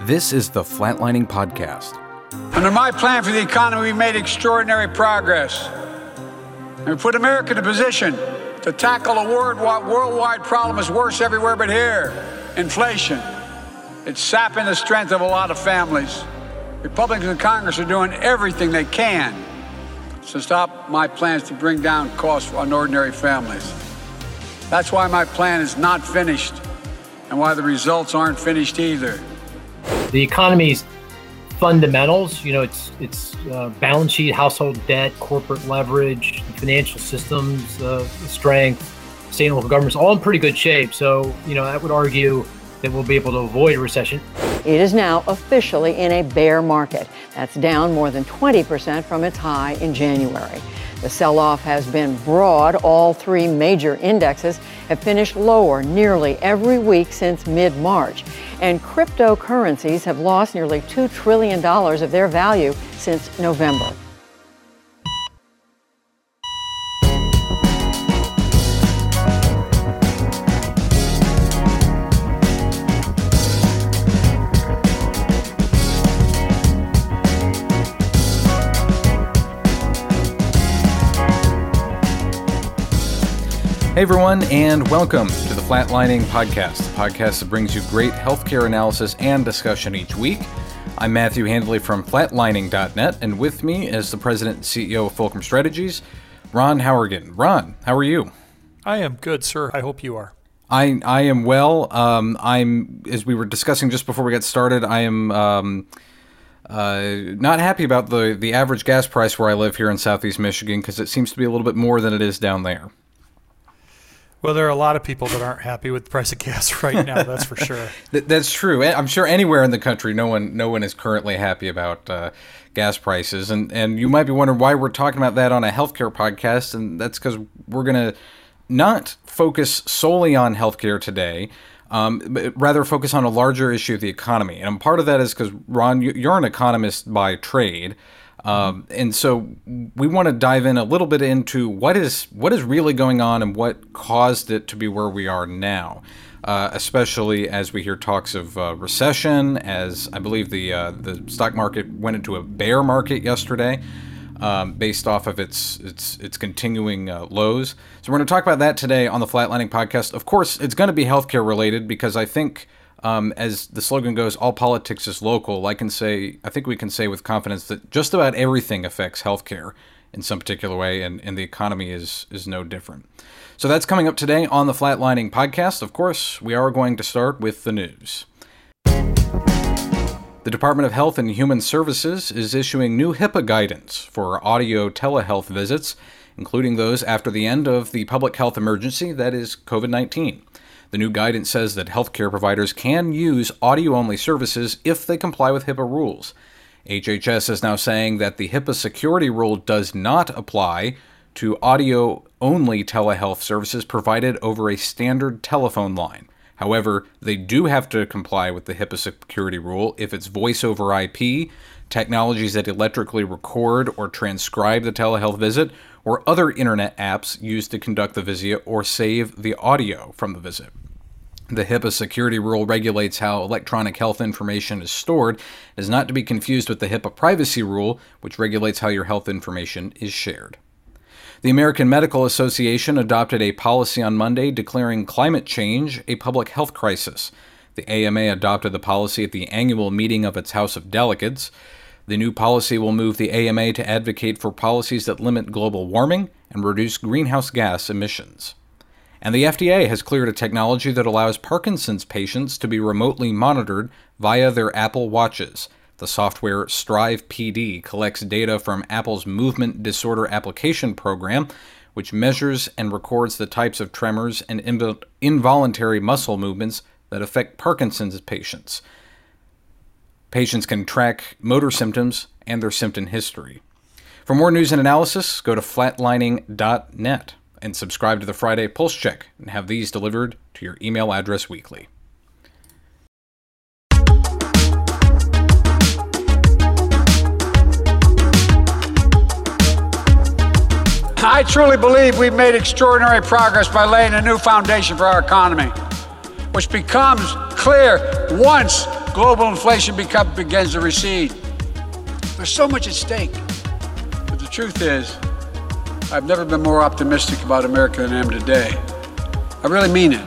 This is the Flatlining Podcast. Under my plan for the economy, we made extraordinary progress. And we put America in a position to tackle a worldwide problem that's worse everywhere but here, inflation. It's sapping the strength of a lot of families. Republicans in Congress are doing everything they can to stop my plans to bring down costs on ordinary families. That's why my plan is not finished and why the results aren't finished either. The economy's fundamentals, its balance sheet, household debt, corporate leverage, financial systems, strength, state and local governments, all in pretty good shape. So, I would argue that we'll be able to avoid a recession. It is now officially in a bear market. That's down more than 20% from its high in January. The sell-off has been broad. All three major indexes have finished lower nearly every week since mid-March. And cryptocurrencies have lost nearly $2 trillion of their value since November. Hey everyone, and welcome to the Flatlining Podcast, the podcast that brings you great healthcare analysis and discussion each week. I'm Matthew Handley from flatlining.net, and with me is the president and CEO of Fulcrum Strategies, Ron Howrigon. Ron, how are you? I am good, sir. I hope you are. I am well. I'm, as we were discussing just before we got started, I am not happy about the average gas price where I live here in Southeast Michigan, because it seems to be a little bit more than it is down there. Well, there are a lot of people that aren't happy with the price of gas right now, that's for sure. That's true. I'm sure anywhere in the country, no one is currently happy about gas prices. And you might be wondering why we're talking about that on a healthcare podcast, and that's because we're going to not focus solely on healthcare today, but rather focus on a larger issue of the economy. And part of that is because, Ron, you're an economist by trade. And so we want to dive in a little bit into what is really going on and what caused it to be where we are now, especially as we hear talks of recession, as I believe the stock market went into a bear market yesterday based off of its continuing lows. So we're going to talk about that today on the Flatlining Podcast. Of course, it's going to be healthcare related because I think, as the slogan goes, all politics is local. I think we can say with confidence that just about everything affects healthcare in some particular way, and the economy is no different. So that's coming up today on the Flatlining Podcast. Of course, we are going to start with the news. The Department of Health and Human Services is issuing new HIPAA guidance for audio telehealth visits, including those after the end of the public health emergency, that is COVID-19. The new guidance says that healthcare providers can use audio-only services if they comply with HIPAA rules. HHS is now saying that the HIPAA security rule does not apply to audio-only telehealth services provided over a standard telephone line. However, they do have to comply with the HIPAA security rule if it's voice over IP, technologies that electronically record or transcribe the telehealth visit, or other internet apps used to conduct the visit or save the audio from the visit. The HIPAA security rule regulates how electronic health information is stored. It is not to be confused with the HIPAA privacy rule, which regulates how your health information is shared. The American Medical Association adopted a policy on Monday declaring climate change a public health crisis. The AMA adopted the policy at the annual meeting of its House of Delegates. The new policy will move the AMA to advocate for policies that limit global warming and reduce greenhouse gas emissions. And the FDA has cleared a technology that allows Parkinson's patients to be remotely monitored via their Apple Watches. The software Strive PD collects data from Apple's Movement Disorder Application Program, which measures and records the types of tremors and involuntary muscle movements that affect Parkinson's patients. Patients can track motor symptoms and their symptom history. For more news and analysis, go to flatlining.net and subscribe to the Friday Pulse Check and have these delivered to your email address weekly. I truly believe we've made extraordinary progress by laying a new foundation for our economy. which becomes clear once global inflation begins to recede. There's so much at stake. But the truth is, I've never been more optimistic about America than I am today. I really mean it.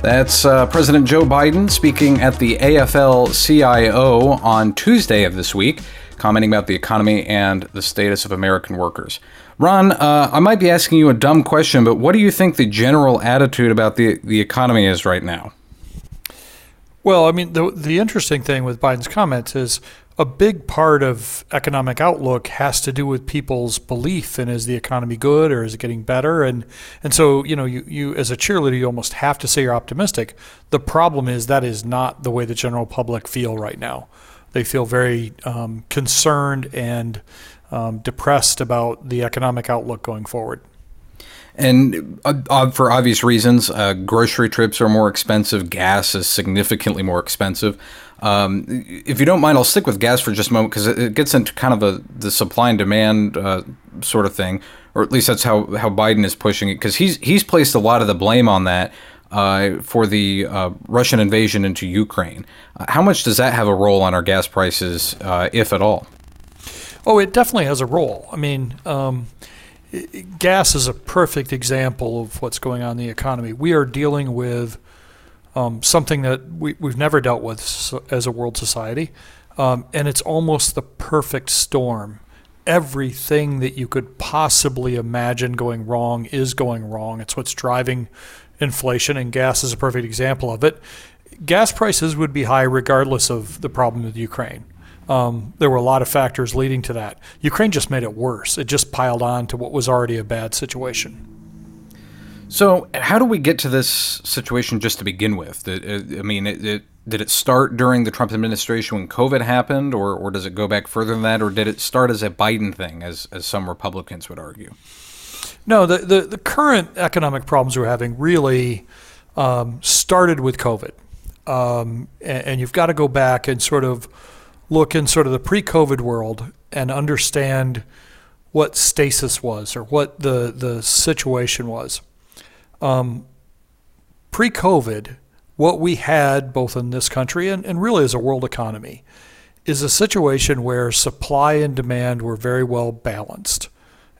That's President Joe Biden speaking at the AFL-CIO on Tuesday of this week, commenting about the economy and the status of American workers. Ron, I might be asking you a dumb question, but what do you think the general attitude about the economy is right now? Well, I mean, the interesting thing with Biden's comments is a big part of economic outlook has to do with people's belief in, is the economy good or is it getting better? And so, you know, you as a cheerleader, you almost have to say you're optimistic. The problem is that is not the way the general public feel right now. They feel very concerned and depressed about the economic outlook going forward. And for obvious reasons, grocery trips are more expensive. Gas is significantly more expensive. If you don't mind, I'll stick with gas for just a moment because it gets into kind of the supply and demand sort of thing, or at least that's how Biden is pushing it, because he's placed a lot of the blame on that for the Russian invasion into Ukraine. How much does that have a role on our gas prices, if at all? Oh, it definitely has a role. I mean, gas is a perfect example of what's going on in the economy. We are dealing with something that we've never dealt with as a world society, and it's almost the perfect storm. Everything that you could possibly imagine going wrong is going wrong. It's what's driving inflation, and gas is a perfect example of it. Gas prices would be high regardless of the problem with Ukraine. There were a lot of factors leading to that. Ukraine just made it worse. It just piled on to what was already a bad situation. So how do we get to this situation just to begin with? I mean, did it start during the Trump administration when COVID happened, or does it go back further than that, or did it start as a Biden thing, as some Republicans would argue? No, the current economic problems we're having really started with COVID. And you've got to go back and sort of look in sort of the pre-COVID world and understand what stasis was, or what the situation was. Pre-COVID, what we had both in this country and really as a world economy is a situation where supply and demand were very well balanced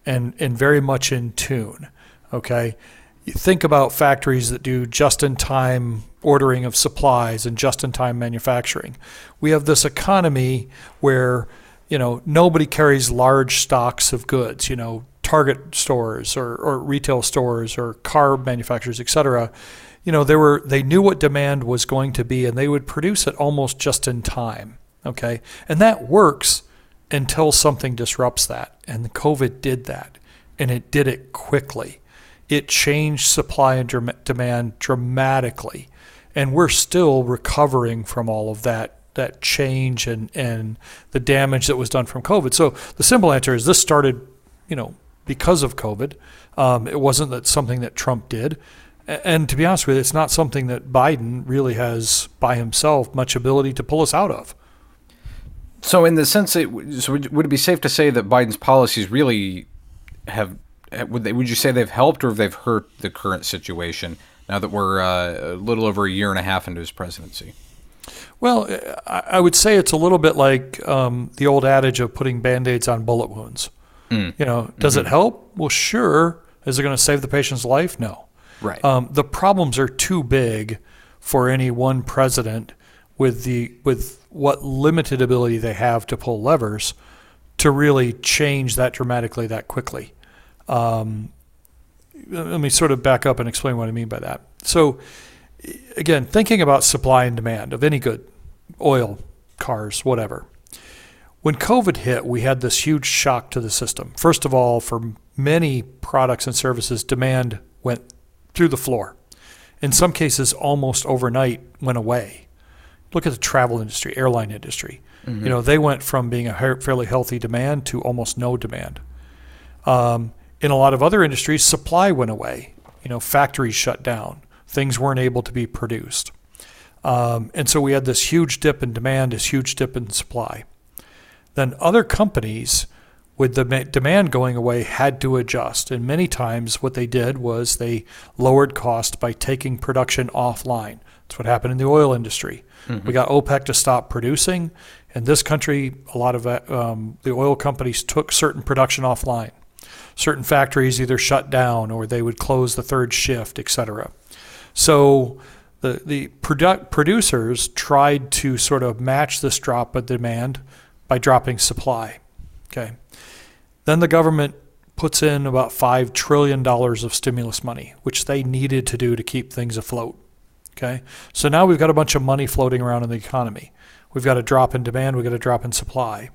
and very much in tune, okay? You think about factories that do just-in-time ordering of supplies and just-in-time manufacturing. We have this economy where, you know, nobody carries large stocks of goods. You know, Target stores or retail stores or car manufacturers, et cetera. You know, they knew what demand was going to be, and they would produce it almost just in time, okay? And that works until something disrupts that, and COVID did that, and it did it quickly. It changed supply and demand dramatically. And we're still recovering from all of that change and the damage that was done from COVID. So the simple answer is this started, you know, because of COVID. It wasn't that something that Trump did. And to be honest with you, it's not something that Biden really has by himself much ability to pull us out of. So in the sense that, would it be safe to say that Biden's policies really have... Would you say they've helped or they've hurt the current situation now that we're a little over a year and a half into his presidency? Well, I would say it's a little bit like the old adage of putting Band-Aids on bullet wounds. You know, does it help? Well, sure. Is it going to save the patient's life? No. Right. The problems are too big for any one president with what limited ability they have to pull levers to really change that dramatically that quickly. Let me sort of back up and explain what I mean by that. So again, thinking about supply and demand of any good, oil, cars, whatever. When COVID hit, we had this huge shock to the system. First of all, for many products and services, demand went through the floor. In some cases, almost overnight went away. Look at the travel industry, airline industry. Mm-hmm. You know, they went from being a fairly healthy demand to almost no demand. In a lot of other industries, supply went away. You know, factories shut down. Things weren't able to be produced. And so we had this huge dip in demand, this huge dip in supply. Then other companies with the demand going away, had to adjust. And many times what they did was they lowered cost by taking production offline. That's what happened in the oil industry. Mm-hmm. We got OPEC to stop producing. In this country, a lot of the oil companies took certain production offline. Certain factories either shut down or they would close the third shift, et cetera. So the producers tried to sort of match this drop of demand by dropping supply. Okay. Then the government puts in about $5 trillion of stimulus money, which they needed to do to keep things afloat. Okay. So now we've got a bunch of money floating around in the economy. We've got a drop in demand. We've got a drop in supply.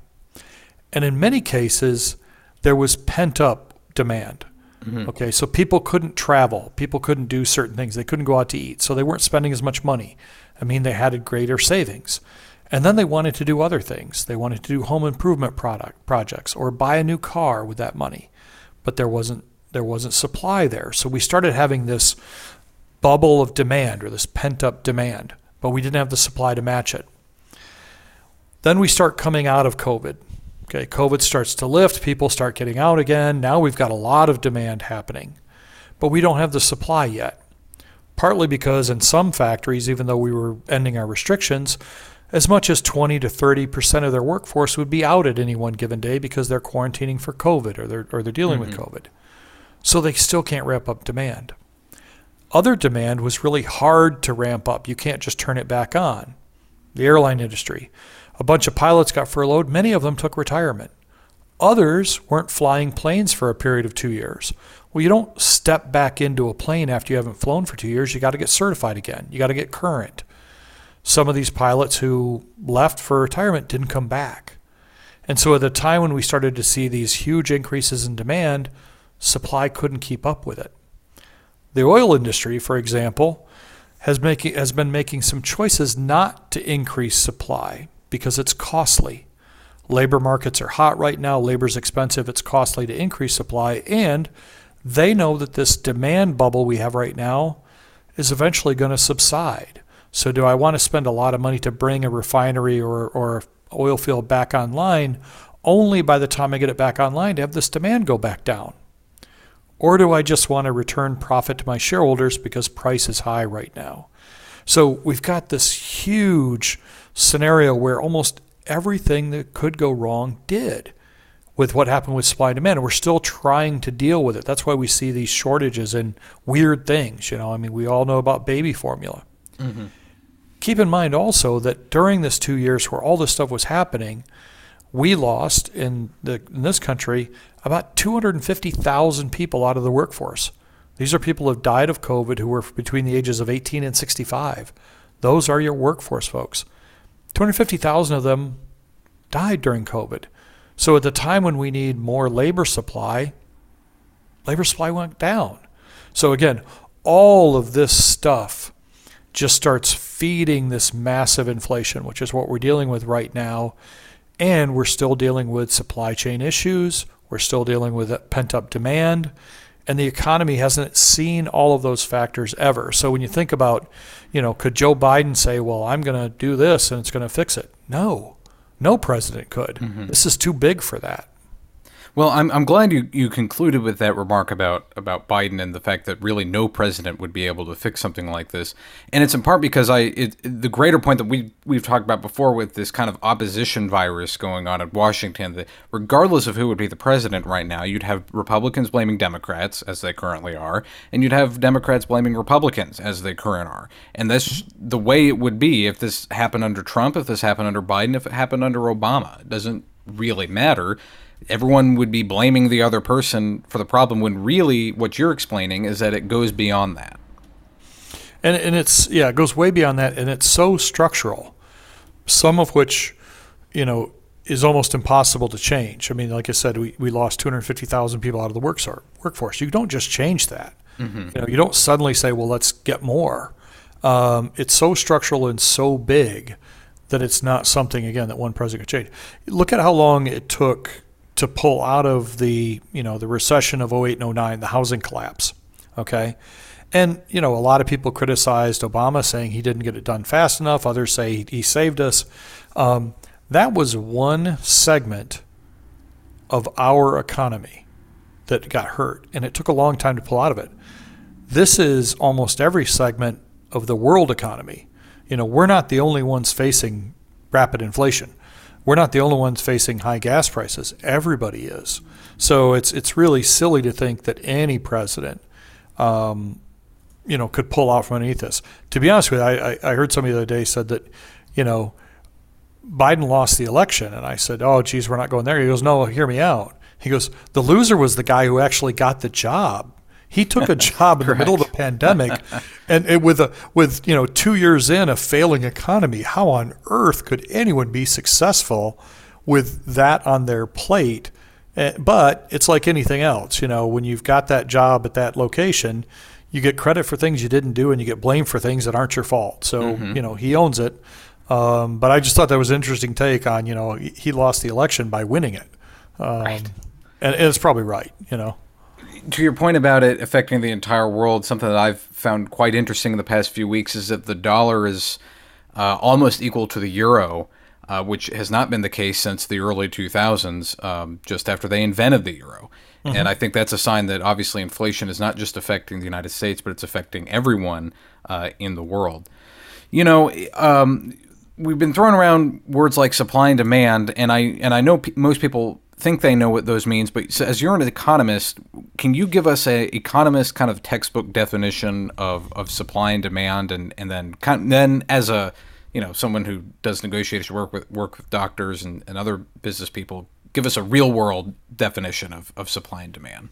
And in many cases, there was pent-up demand. Mm-hmm. Okay. So people couldn't travel. People couldn't do certain things. They couldn't go out to eat. So they weren't spending as much money. I mean, they had greater savings. And then they wanted to do other things. They wanted to do home improvement projects or buy a new car with that money. But there wasn't supply there. So we started having this bubble of demand, or this pent-up demand, but we didn't have the supply to match it. Then we start coming out of COVID. Okay, COVID starts to lift, people start getting out again. Now we've got a lot of demand happening, but we don't have the supply yet. Partly because in some factories, even though we were ending our restrictions, as much as 20 to 30% of their workforce would be out at any one given day because they're quarantining for COVID or they're dealing mm-hmm. with COVID. So they still can't ramp up demand. Other demand was really hard to ramp up. You can't just turn it back on. The airline industry. A bunch of pilots got furloughed. Many of them took retirement. Others weren't flying planes for a period of 2 years. Well, you don't step back into a plane after you haven't flown for 2 years. You got to get certified again. You got to get current. Some of these pilots who left for retirement didn't come back. And so at the time when we started to see these huge increases in demand, supply couldn't keep up with it. The oil industry, for example, has been making some choices not to increase supply because it's costly. Labor markets are hot right now. Labor's expensive. It's costly to increase supply. And they know that this demand bubble we have right now is eventually going to subside. So do I want to spend a lot of money to bring a refinery or oil field back online only by the time I get it back online to have this demand go back down? Or do I just want to return profit to my shareholders because price is high right now? So we've got this huge scenario where almost everything that could go wrong did with what happened with supply and demand. We're still trying to deal with it. That's why we see these shortages and weird things. You know, I mean, we all know about baby formula. Mm-hmm. Keep in mind also that during this 2 years where all this stuff was happening, we lost in this country about 250,000 people out of the workforce. These are people who have died of COVID who were between the ages of 18 and 65. Those are your workforce folks. 250,000 of them died during COVID. So at the time when we need more labor supply went down. So again, all of this stuff just starts feeding this massive inflation, which is what we're dealing with right now. And we're still dealing with supply chain issues. We're still dealing with pent-up demand. And the economy hasn't seen all of those factors ever. So when you think about, you know, could Joe Biden say, well, I'm going to do this and it's going to fix it? No. No president could. Mm-hmm. This is too big for that. Well, I'm glad you concluded with that remark about Biden and the fact that really no president would be able to fix something like this. And it's in part because the greater point that we've talked about before with this kind of opposition virus going on in Washington, that regardless of who would be the president right now, you'd have Republicans blaming Democrats, as they currently are, and you'd have Democrats blaming Republicans, as they currently are. And that's the way it would be if this happened under Trump, if this happened under Biden, if it happened under Obama. It doesn't really matter. Everyone would be blaming the other person for the problem when really what you're explaining is that it goes beyond that. And it's, yeah, it goes way beyond that. And it's so structural, some of which, you know, is almost impossible to change. I mean, like I said, we lost 250,000 people out of the workforce. You don't just change that. Mm-hmm. You know, you don't suddenly say, well, let's get more. It's so structural and so big that it's not something, again, that one president could change. Look at how long it took to pull out of the recession of 08 and 09, the housing collapse, okay? And, you know, a lot of people criticized Obama saying he didn't get it done fast enough. Others say he saved us. That was one segment of our economy that got hurt, and it took a long time to pull out of it. This is almost every segment of the world economy. You know, we're not the only ones facing rapid inflation. We're not the only ones facing high gas prices. Everybody is. So it's really silly to think that any president, you know, could pull out from underneath this. To be honest with you, I heard somebody the other day said that, you know, Biden lost the election. And I said, oh, geez, we're not going there. He goes, no, hear me out. He goes, the loser was the guy who actually got the job. He took a job in the middle of the pandemic, and it, with 2 years in a failing economy. How on earth could anyone be successful with that on their plate? But it's like anything else, you know. When you've got that job at that location, you get credit for things you didn't do, and you get blamed for things that aren't your fault. So you know, he owns it. But I just thought that was an interesting take on, you know, he lost the election by winning it, right? And it's probably right, you know. To your point about it affecting the entire world, something that I've found quite interesting in the past few weeks is that the dollar is almost equal to the euro, which has not been the case since the early 2000s, just after they invented the euro. Mm-hmm. And I think that's a sign that obviously inflation is not just affecting the United States, but it's affecting everyone in the world. You know, we've been throwing around words like supply and demand, and I know most people think they know what those means, but as you're an economist, can you give us a economist kind of textbook definition of supply and demand, and then as a, you know, someone who does negotiation work with doctors and other business people, give us a real world definition of supply and demand?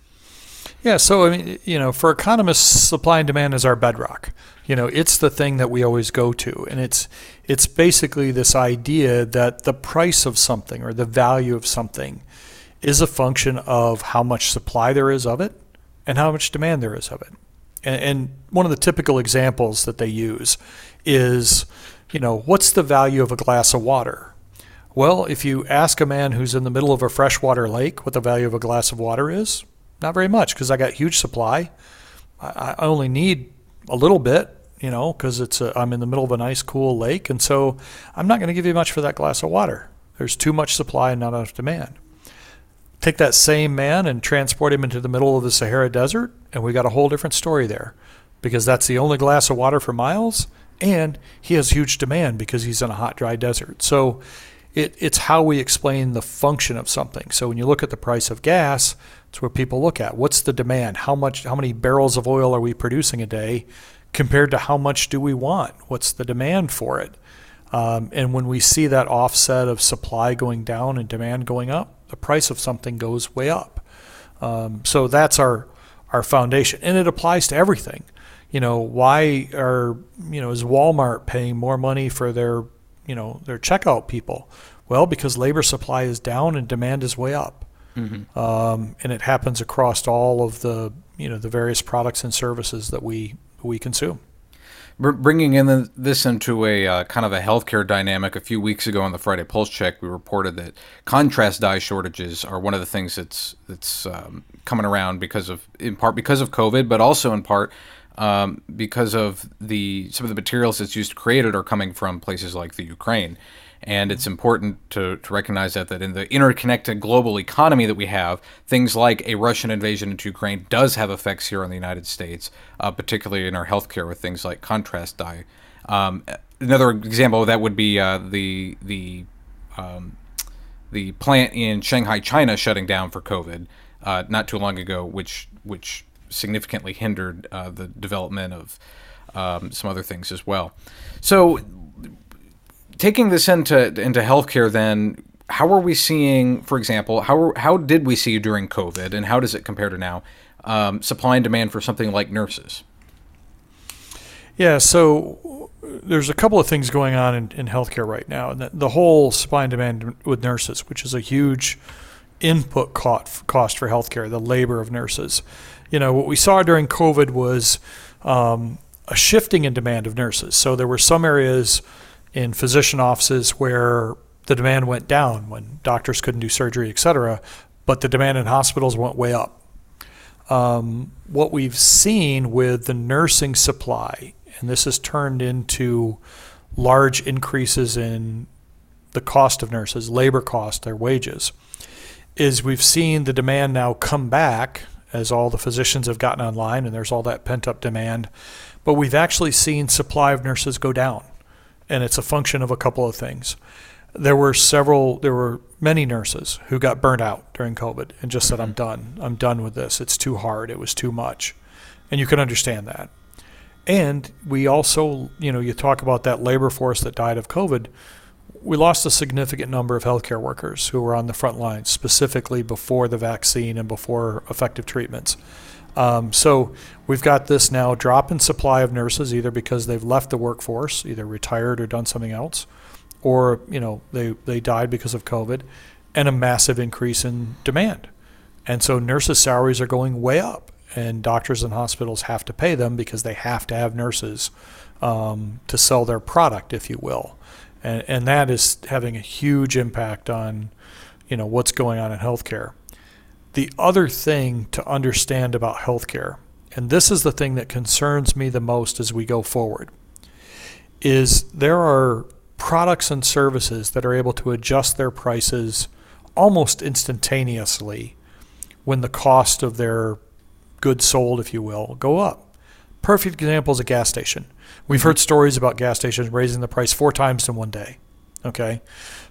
Yeah, so I mean, you know, for economists, supply and demand is our bedrock. You know, it's the thing that we always go to, and it's basically this idea that the price of something or the value of something is a function of how much supply there is of it and how much demand there is of it. And one of the typical examples that they use is, you know, what's the value of a glass of water? Well, if you ask a man who's in the middle of a freshwater lake what the value of a glass of water is, not very much, because I got huge supply. I only need a little bit, you know, because I'm in the middle of a nice, cool lake, and so I'm not going to give you much for that glass of water. There's too much supply and not enough demand. Take that same man and transport him into the middle of the Sahara Desert, and we got a whole different story there, because that's the only glass of water for miles, and he has huge demand because he's in a hot, dry desert. So it's how we explain the function of something. So when you look at the price of gas, it's where people look at what's the demand, how many barrels of oil are we producing a day compared to how much do we want? What's the demand for it? And when we see that offset of supply going down and demand going up, the price of something goes way up. So that's our foundation, and it applies to everything. You know, why is Walmart paying more money for their checkout people? Well, because labor supply is down and demand is way up. Mm-hmm. And it happens across all of the, you know, the various products and services that we consume. Bringing in this into a kind of a healthcare dynamic, a few weeks ago on the Friday Pulse Check, we reported that contrast dye shortages are one of the things that's coming around in part because of COVID, but also in part because of some of the materials that's used to create it are coming from places like the Ukraine. And it's important to recognize that in the interconnected global economy that we have, things like a Russian invasion into Ukraine does have effects here in the United States, particularly in our healthcare with things like contrast dye. Another example of that would be the plant in Shanghai, China, shutting down for COVID not too long ago, which significantly hindered the development of some other things as well. So, taking this into healthcare, then, how are we seeing, for example, how did we see during COVID, and how does it compare to now, supply and demand for something like nurses? Yeah, so there's a couple of things going on in healthcare right now, and the whole supply and demand with nurses, which is a huge input cost for healthcare, the labor of nurses. You know, what we saw during COVID was a shifting in demand of nurses. So there were some areas in physician offices where the demand went down when doctors couldn't do surgery, et cetera, but the demand in hospitals went way up. What we've seen with the nursing supply, and this has turned into large increases in the cost of nurses, labor cost, their wages, is we've seen the demand now come back as all the physicians have gotten online and there's all that pent-up demand, but we've actually seen supply of nurses go down, and it's a function of a couple of things. There were many nurses who got burnt out during COVID and just said, I'm done with this. It's too hard. It was too much. And you can understand that. And we also, you talk about that labor force that died of COVID. We lost a significant number of healthcare workers who were on the front lines, specifically before the vaccine and before effective treatments. So we've got this now drop in supply of nurses, either because they've left the workforce, either retired or done something else, or they died because of COVID, and a massive increase in demand. And so nurses' salaries are going way up, and doctors and hospitals have to pay them because they have to have nurses to sell their product, if you will. And that is having a huge impact on what's going on in healthcare. The other thing to understand about healthcare, and this is the thing that concerns me the most as we go forward, is there are products and services that are able to adjust their prices almost instantaneously when the cost of their goods sold, if you will, go up. Perfect example is a gas station. We've heard stories about gas stations raising the price 4 times in one day. Okay,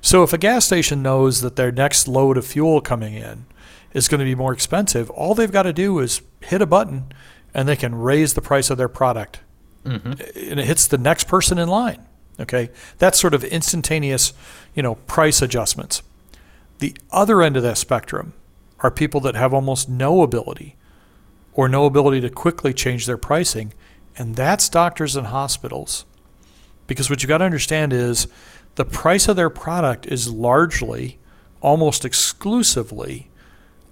so if a gas station knows that their next load of fuel coming in is going to be more expensive, all they've got to do is hit a button and they can raise the price of their product. Mm-hmm. And it hits the next person in line. Okay, that's sort of instantaneous, price adjustments. The other end of that spectrum are people that have almost no ability or no ability to quickly change their pricing, and that's doctors and hospitals. Because what you got to understand is the price of their product is largely, almost exclusively,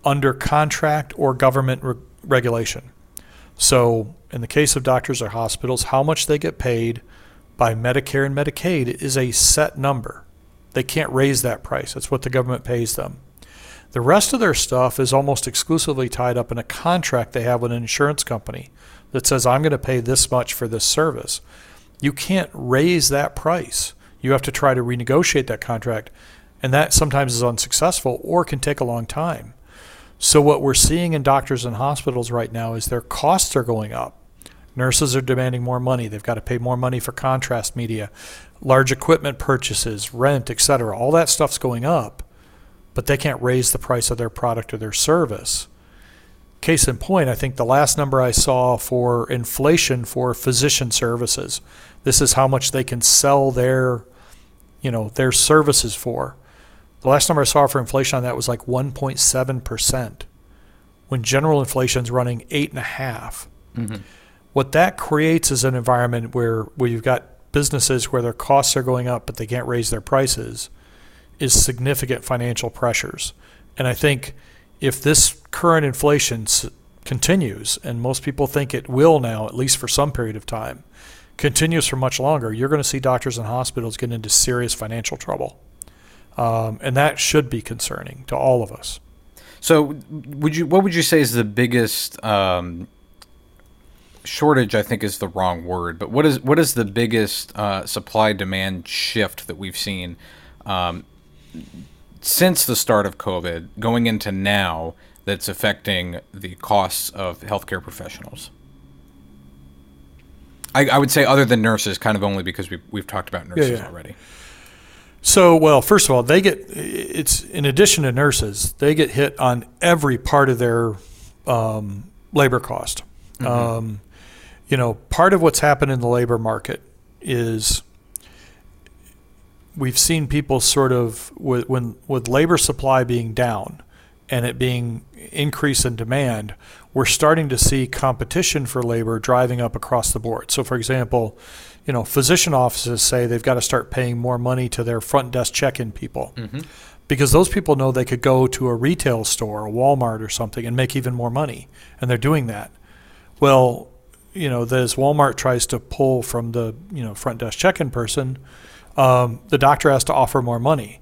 under contract or government regulation. So in the case of doctors or hospitals, how much they get paid by Medicare and Medicaid is a set number. They can't raise that price. That's what the government pays them. The rest of their stuff is almost exclusively tied up in a contract they have with an insurance company that says, I'm going to pay this much for this service. You can't raise that price. You have to try to renegotiate that contract, and that sometimes is unsuccessful or can take a long time. So what we're seeing in doctors and hospitals right now is their costs are going up. Nurses are demanding more money. They've got to pay more money for contrast media, large equipment purchases, rent, et cetera. All that stuff's going up, but they can't raise the price of their product or their service. Case in point, I think the last number I saw for inflation for physician services, this is how much they can sell their services for. The last number I saw for inflation on that was like 1.7%, when general inflation's running 8.5%. Mm-hmm. What that creates is an environment where you've got businesses where their costs are going up but they can't raise their prices, is significant financial pressures. And I think if this current inflation continues, and most people think it will now, at least for some period of time, continues for much longer, you're going to see doctors and hospitals get into serious financial trouble. And that should be concerning to all of us. So what would you say is the biggest shortage, I think is the wrong word, but what is the biggest supply-demand shift that we've seen since the start of COVID going into now that's affecting the costs of healthcare professionals? I would say other than nurses, kind of only because we've talked about nurses already. So, well, first of all, it's in addition to nurses, they get hit on every part of their labor cost. Mm-hmm. Part of what's happened in the labor market is we've seen people sort of with labor supply being down and it being increase in demand, we're starting to see competition for labor driving up across the board. So for example, physician offices say they've got to start paying more money to their front desk check-in people, mm-hmm. because those people know they could go to a retail store, a Walmart or something, and make even more money, and they're doing that. Well, as Walmart tries to pull from the front desk check-in person, the doctor has to offer more money.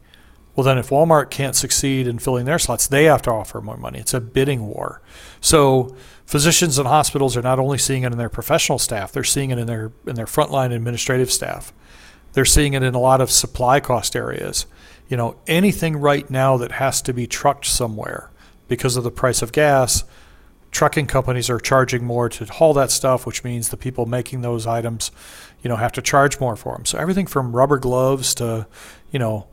Well, then if Walmart can't succeed in filling their slots, they have to offer more money. It's a bidding war. So physicians and hospitals are not only seeing it in their professional staff, they're seeing it in their frontline administrative staff. They're seeing it in a lot of supply cost areas. You know, anything right now that has to be trucked somewhere because of the price of gas, trucking companies are charging more to haul that stuff, which means the people making those items, you know, have to charge more for them. So everything from rubber gloves to, you know,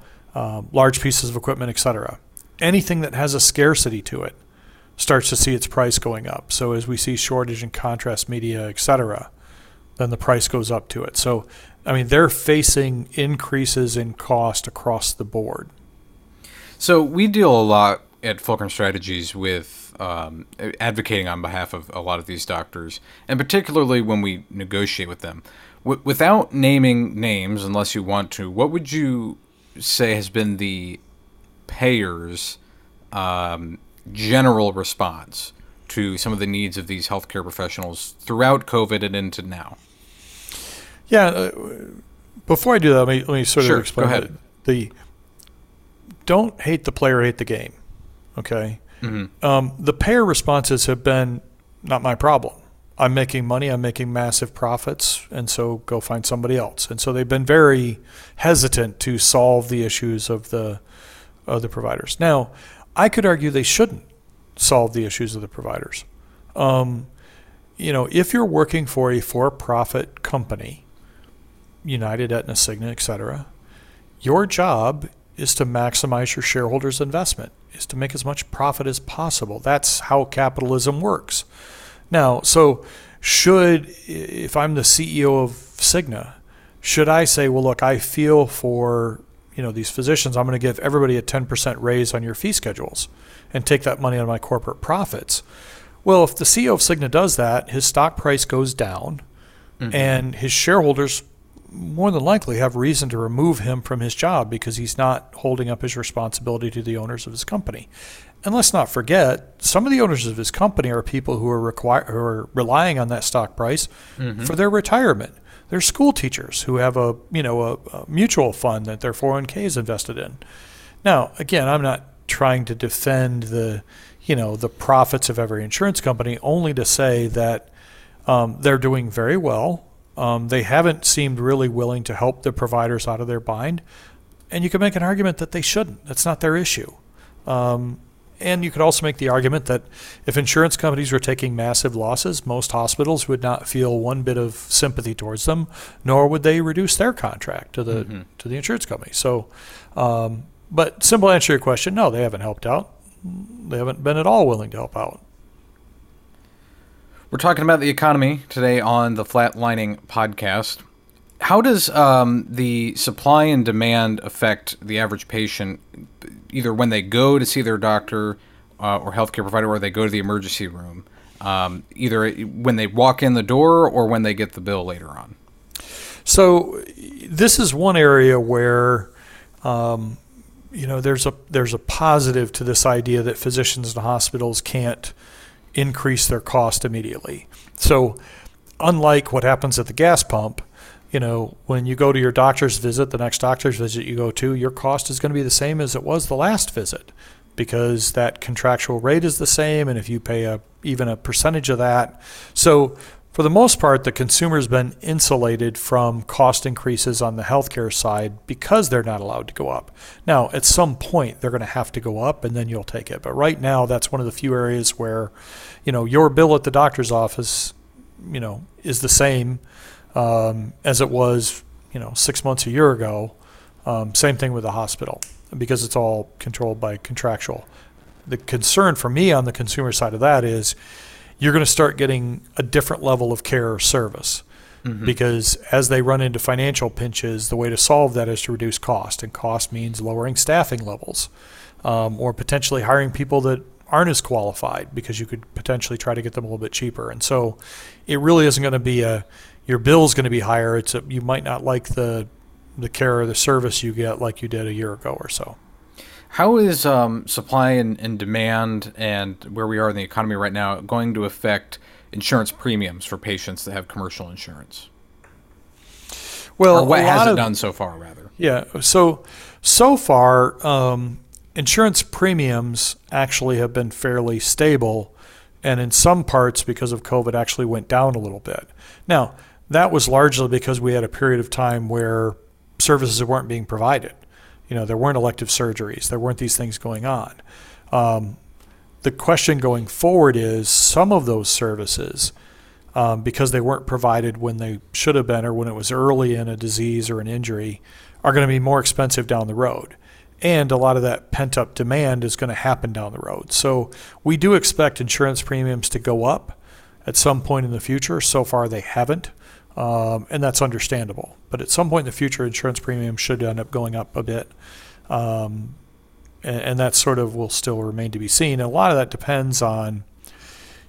large pieces of equipment, et cetera. Anything that has a scarcity to it starts to see its price going up. So as we see shortage in contrast media, et cetera, then the price goes up to it. So, I mean, they're facing increases in cost across the board. So we deal a lot at Fulcrum Strategies with advocating on behalf of a lot of these doctors, and particularly when we negotiate with them. Without naming names, unless you want to, what would you say has been the payers' general response to some of the needs of these healthcare professionals throughout COVID and into now? Yeah, before I do that, let me sort of explain. Go ahead. Don't hate the player, hate the game. Okay. Mm-hmm. The payer responses have been not my problem. I'm making money. I'm making massive profits, and so go find somebody else. And so they've been very hesitant to solve the issues of the providers. Now, I could argue they shouldn't solve the issues of the providers. You know, if you're working for a for-profit company, United, Aetna, Cigna, et cetera, your job is to maximize your shareholders' investment, is to make as much profit as possible. That's how capitalism works. Now, so if I'm the CEO of Cigna, should I say, well, look, I feel for, you know, these physicians, I'm going to give everybody a 10% raise on your fee schedules and take that money out of my corporate profits? Well, if the CEO of Cigna does that, his stock price goes down, mm-hmm. and his shareholders more than likely have reason to remove him from his job because he's not holding up his responsibility to the owners of his company. And let's not forget, some of the owners of his company are people who are relying on that stock price mm-hmm. for their retirement. They're school teachers who have a mutual fund that their 401k is invested in. Now, again, I'm not trying to defend the profits of every insurance company, only to say that they're doing very well. They haven't seemed really willing to help the providers out of their bind. And you can make an argument that they shouldn't. That's not their issue. And you could also make the argument that if insurance companies were taking massive losses, most hospitals would not feel one bit of sympathy towards them, nor would they reduce their contract to the mm-hmm. to the insurance company. So, but simple answer to your question, no, they haven't helped out. They haven't been at all willing to help out. We're talking about the economy today on the Flatlining Podcast. How does the supply and demand affect the average patient, either when they go to see their doctor or healthcare provider, or they go to the emergency room, either when they walk in the door or when they get the bill later on? So this is one area where there's a positive to this idea that physicians and hospitals can't increase their cost immediately. So unlike what happens at the gas pump, you know, when you go to your doctor's visit, the next doctor's visit you go to, your cost is going to be the same as it was the last visit because that contractual rate is the same, and if you pay even a percentage of that. So for the most part, the consumer's been insulated from cost increases on the healthcare side because they're not allowed to go up. Now, at some point, they're going to have to go up, and then you'll take it. But right now, that's one of the few areas where, you know, your bill at the doctor's office, you know, is the same as it was, you know, 6 months, a year ago. Same thing with the hospital because it's all controlled by contractual. The concern for me on the consumer side of that is, you're going to start getting a different level of care or service mm-hmm. because as they run into financial pinches, the way to solve that is to reduce cost, and cost means lowering staffing levels or potentially hiring people that aren't as qualified because you could potentially try to get them a little bit cheaper. And so it really isn't going to be your bill's going to be higher. You might not like the care or the service you get like you did a year ago or so. How is supply and demand and where we are in the economy right now going to affect insurance premiums for patients that have commercial insurance? Well, or what has it done so far, rather? Yeah. So far, insurance premiums actually have been fairly stable, and in some parts because of COVID actually went down a little bit. Now, that was largely because we had a period of time where services weren't being provided. You know, there weren't elective surgeries. There weren't these things going on. The question going forward is some of those services, because they weren't provided when they should have been or when it was early in a disease or an injury, are going to be more expensive down the road. And a lot of that pent-up demand is going to happen down the road. So we do expect insurance premiums to go up at some point in the future. So far they haven't, and that's understandable. But at some point in the future, insurance premiums should end up going up a bit, and that sort of will still remain to be seen. And a lot of that depends on,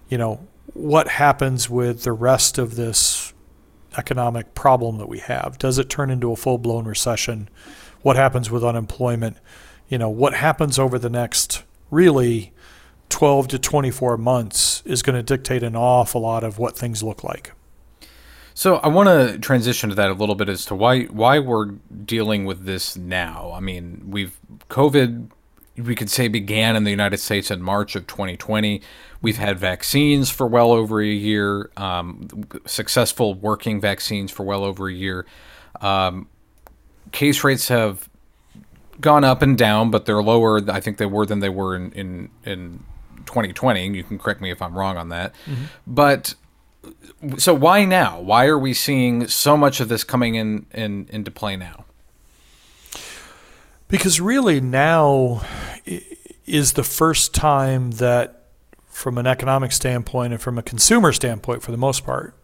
you know, what happens with the rest of this economic problem that we have. Does it turn into a full-blown recession? What happens with unemployment? You know, what happens over the next really 12 to 24 months is going to dictate an awful lot of what things look like. So I want to transition to that a little bit as to why we're dealing with this now. I mean, COVID, we could say, began in the United States in March of 2020. We've had vaccines for well over a year, successful working vaccines for well over a year. Case rates have gone up and down, but they're lower, I think, than they were in 2020. You can correct me if I'm wrong on that. Mm-hmm. But so why now? Why are we seeing so much of this coming into play now? Because really now is the first time that, from an economic standpoint and from a consumer standpoint, for the most part,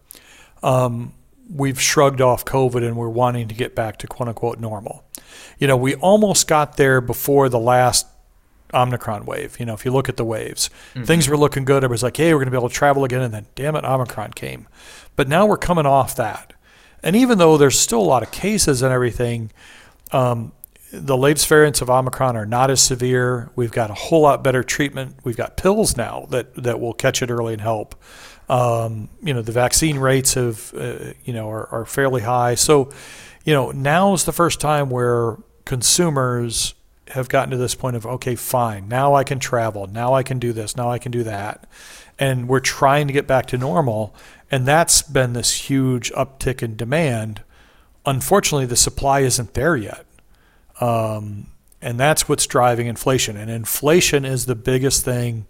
we've shrugged off COVID and we're wanting to get back to quote unquote normal. You know, we almost got there before the last Omicron wave. You know, if you look at the waves, mm-hmm. things were looking good. It was like, hey, we're going to be able to travel again. And then, damn it, Omicron came. But now we're coming off that. And even though there's still a lot of cases and everything, the latest variants of Omicron are not as severe. We've got a whole lot better treatment. We've got pills now that will catch it early and help. You know, the vaccine rates have, are fairly high. So, you know, now is the first time where consumers have gotten to this point of, okay, fine, now I can travel, now I can do this, now I can do that. And we're trying to get back to normal. And that's been this huge uptick in demand. Unfortunately, the supply isn't there yet. And that's what's driving inflation. And inflation is the biggest thing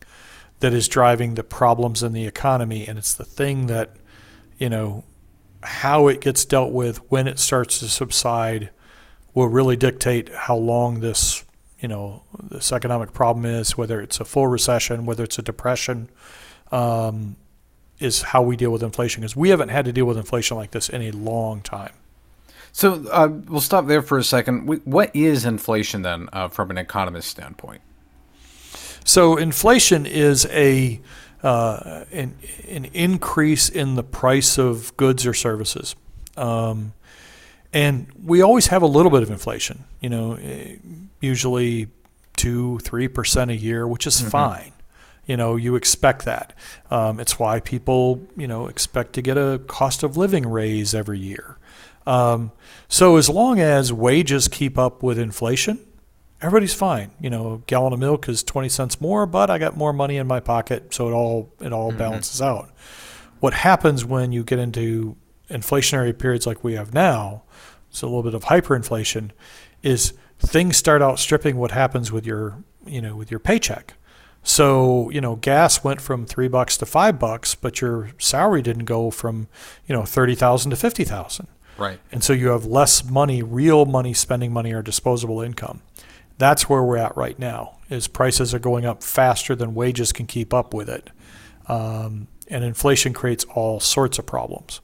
that is driving the problems in the economy. And it's the thing that, you know, how it gets dealt with when it starts to subside will really dictate how long this, you know, this economic problem is, whether it's a full recession, whether it's a depression, is how we deal with inflation. Because we haven't had to deal with inflation like this in a long time. So we'll stop there for a second. What is inflation then from an economist standpoint? So inflation is an increase in the price of goods or services. And we always have a little bit of inflation, you know, usually 2%, 3% a year, which is mm-hmm. fine. You know, you expect that. It's why people, you know, expect to get a cost of living raise every year. So as long as wages keep up with inflation, everybody's fine. You know, a gallon of milk is 20 cents more, but I got more money in my pocket, so it all mm-hmm. balances out. What happens when you get into inflationary periods like we have now, so a little bit of hyperinflation, is things start outstripping what happens with your, you know, with your paycheck. So, you know, gas went from $3 to $5, but your salary didn't go from, you know, $30,000 to $50,000. Right. And so you have less money, real money, spending money, or disposable income. That's where we're at right now, is prices are going up faster than wages can keep up with it. And inflation creates all sorts of problems.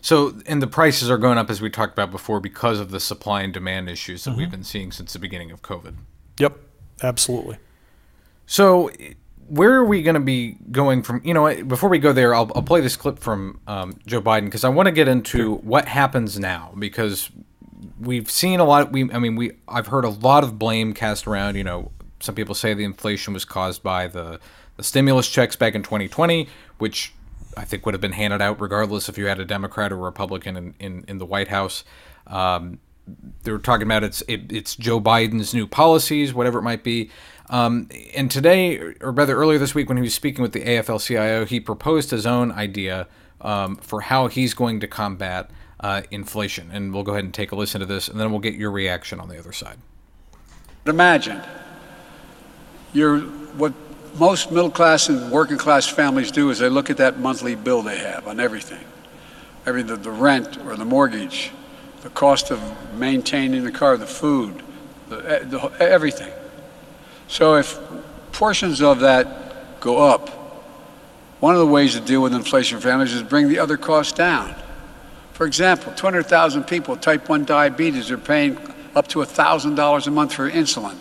So, and the prices are going up, as we talked about before, because of the supply and demand issues that mm-hmm. we've been seeing since the beginning of COVID. Yep, absolutely. So where are we going to be going from, you know, before we go there, I'll play this clip from Joe Biden, because I want to get into what happens now, because we've seen a lot. I've heard a lot of blame cast around. You know, some people say the inflation was caused by the stimulus checks back in 2020, which I think would have been handed out regardless if you had a Democrat or Republican in the White House. They were talking about it's Joe Biden's new policies, whatever it might be. And today, or rather earlier this week, when he was speaking with the AFL-CIO, he proposed his own idea for how he's going to combat inflation. And we'll go ahead and take a listen to this, and then we'll get your reaction on the other side. Imagine what most middle class and working class families do is they look at that monthly bill they have on everything. The rent or the mortgage, the cost of maintaining the car, the food, everything. So if portions of that go up, one of the ways to deal with inflation for families is bring the other costs down. For example, 200,000 people with type 1 diabetes are paying up to $1,000 a month for insulin.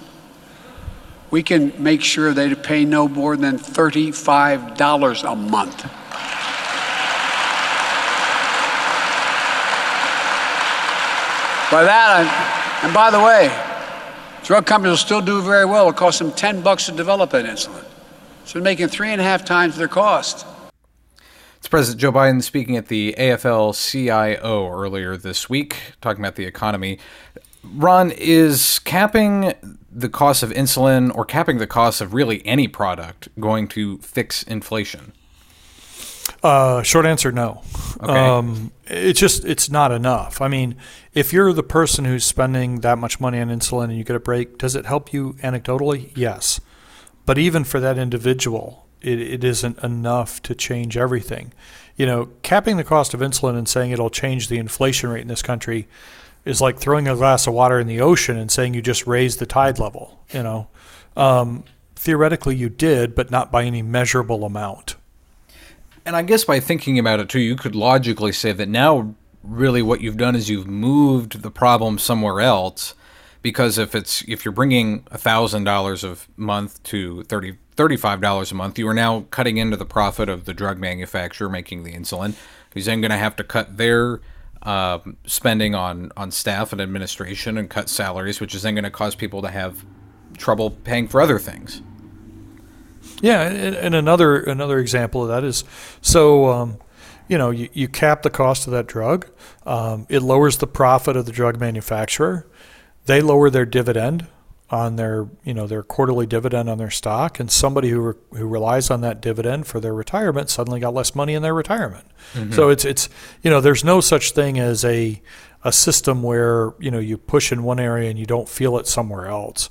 We can make sure they pay no more than $35 a month. By that, and by the way, drug companies will still do very well. It'll cost them $10 to develop that insulin. So they're making 3.5 times their cost. It's President Joe Biden speaking at the AFL-CIO earlier this week, talking about the economy. Ron, is capping the cost of insulin or capping the cost of really any product going to fix inflation? Short answer, no. Okay. It's not enough. I mean, if you're the person who's spending that much money on insulin and you get a break, does it help you anecdotally? Yes. But even for that individual, it isn't enough to change everything. You know, capping the cost of insulin and saying it'll change the inflation rate in this country is like throwing a glass of water in the ocean and saying you just raised the tide level. You know, theoretically you did, but not by any measurable amount. And I guess by thinking about it, too, you could logically say that now really what you've done is you've moved the problem somewhere else, because if you're bringing $1,000 a month to $35 a month, you are now cutting into the profit of the drug manufacturer making the insulin, who's then going to have to cut their spending on staff and administration and cut salaries, which is then going to cause people to have trouble paying for other things. Yeah, and another example of that is, so, you cap the cost of that drug. It lowers the profit of the drug manufacturer. They lower their dividend on their quarterly dividend on their stock, and somebody who relies on that dividend for their retirement suddenly got less money in their retirement. Mm-hmm. So it's there's no such thing as a system where, you push in one area and you don't feel it somewhere else.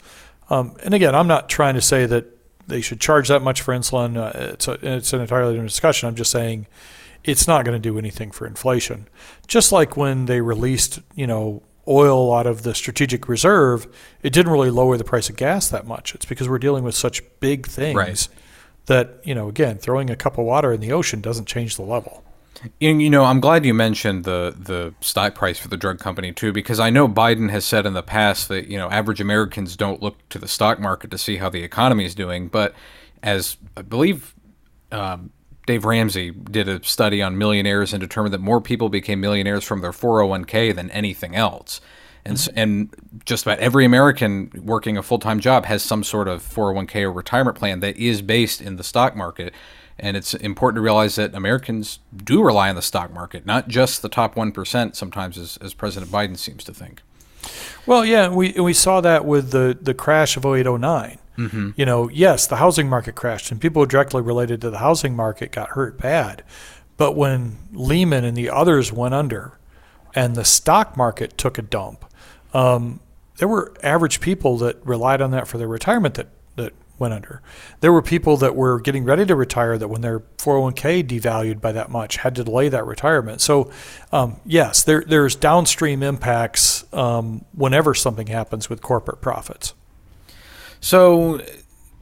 And again, I'm not trying to say that they should charge that much for insulin. It's an entirely different discussion. I'm just saying it's not going to do anything for inflation. Just like when they released, oil out of the strategic reserve, it didn't really lower the price of gas that much. It's because we're dealing with such big things that, again, throwing a cup of water in the ocean doesn't change the level. And, I'm glad you mentioned the stock price for the drug company, too, because I know Biden has said in the past that, average Americans don't look to the stock market to see how the economy is doing. But as I believe Dave Ramsey did a study on millionaires and determined that more people became millionaires from their 401k than anything else. And, mm-hmm. and just about every American working a full-time job has some sort of 401k or retirement plan that is based in the stock market. And it's important to realize that Americans do rely on the stock market, not just the top 1% sometimes, as President Biden seems to think. Well, yeah, we saw that with the crash of 2008-09. Mm-hmm. Yes, the housing market crashed, and people directly related to the housing market got hurt bad. But when Lehman and the others went under and the stock market took a dump, there were average people that relied on that for their retirement that went under. There were people that were getting ready to retire that when their 401k devalued by that much had to delay that retirement. So yes, there's downstream impacts whenever something happens with corporate profits. So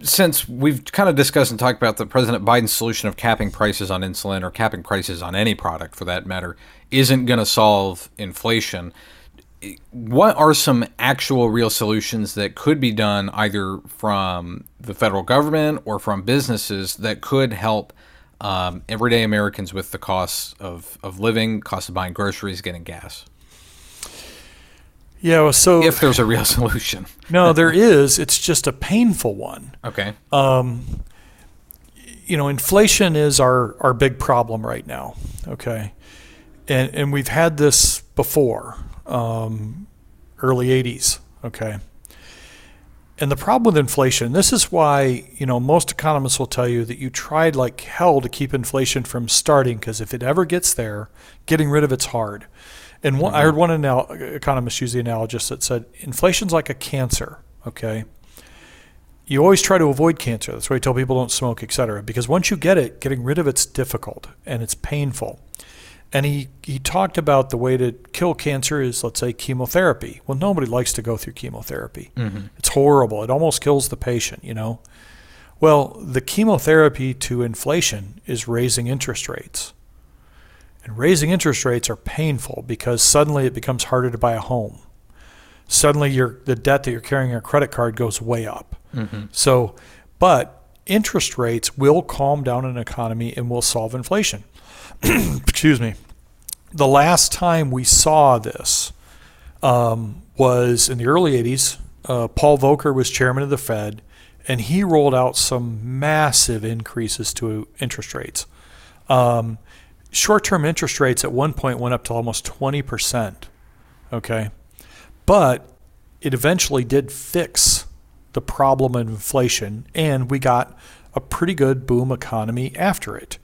since we've kind of discussed and talked about the President Biden's solution of capping prices on insulin or capping prices on any product for that matter isn't going to solve inflation, what are some actual real solutions that could be done either from the federal government or from businesses that could help everyday Americans with the costs of living, cost of buying groceries, getting gas? Yeah, well, so if there's a real solution. No, there is. It's just a painful one. Okay. Inflation is our big problem right now. Okay. And we've had this before, early 80s. Okay. And the problem with inflation, this is why, most economists will tell you that you tried like hell to keep inflation from starting, because if it ever gets there, getting rid of it's hard. And one, I heard one economist use the analogist that said, inflation's like a cancer, okay? You always try to avoid cancer. That's why you tell people don't smoke, et cetera, because once you get it, getting rid of it's difficult and it's painful. And he talked about the way to kill cancer is, let's say, chemotherapy. Well, nobody likes to go through chemotherapy. Mm-hmm. It's horrible. It almost kills the patient, you know. Well, the chemotherapy to inflation is raising interest rates. And raising interest rates are painful because suddenly it becomes harder to buy a home. Suddenly the debt that you're carrying on your credit card goes way up. Mm-hmm. So, but interest rates will calm down an economy and will solve inflation. Excuse me. The last time we saw this was in the early 80s. Paul Volcker was chairman of the Fed, and he rolled out some massive increases to interest rates. Short-term interest rates at one point went up to almost 20%, okay? But it eventually did fix the problem of inflation, and we got a pretty good boom economy after it.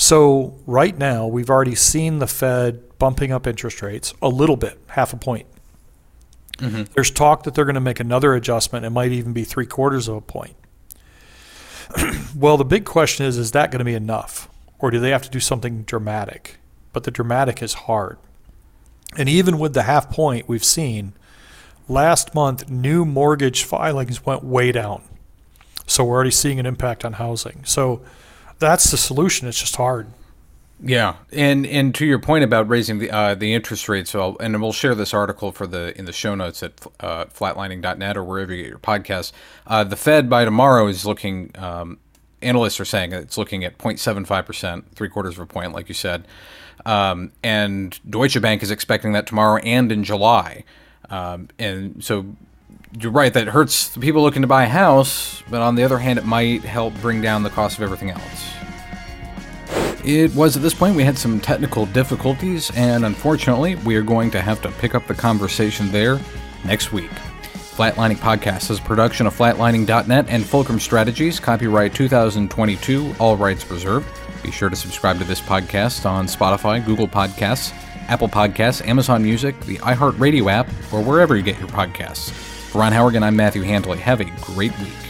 So right now, we've already seen the Fed bumping up interest rates a little bit, half a point. Mm-hmm. There's talk that they're going to make another adjustment. It might even be 0.75 points. Well, the big question is that going to be enough? Or do they have to do something dramatic? But the dramatic is hard. And even with the half point we've seen, last month, new mortgage filings went way down. So we're already seeing an impact on housing. So that's the solution. It's just hard. Yeah, and to your point about raising the interest rates, so and we'll share this article in the show notes at flatlining.net or wherever you get your podcasts. The Fed by tomorrow is looking. Analysts are saying it's looking at 0.75%, 0.75%, like you said, and Deutsche Bank is expecting that tomorrow and in July, and so. You're right, that hurts the people looking to buy a house, but on the other hand, it might help bring down the cost of everything else. It was at this point we had some technical difficulties, and unfortunately, we are going to have to pick up the conversation there next week. Flatlining Podcast is a production of flatlining.net and Fulcrum Strategies, copyright 2022, all rights reserved. Be sure to subscribe to this podcast on Spotify, Google Podcasts, Apple Podcasts, Amazon Music, the iHeartRadio app, or wherever you get your podcasts. For Ron Howrigon, I'm Matthew Handley. Have a great week.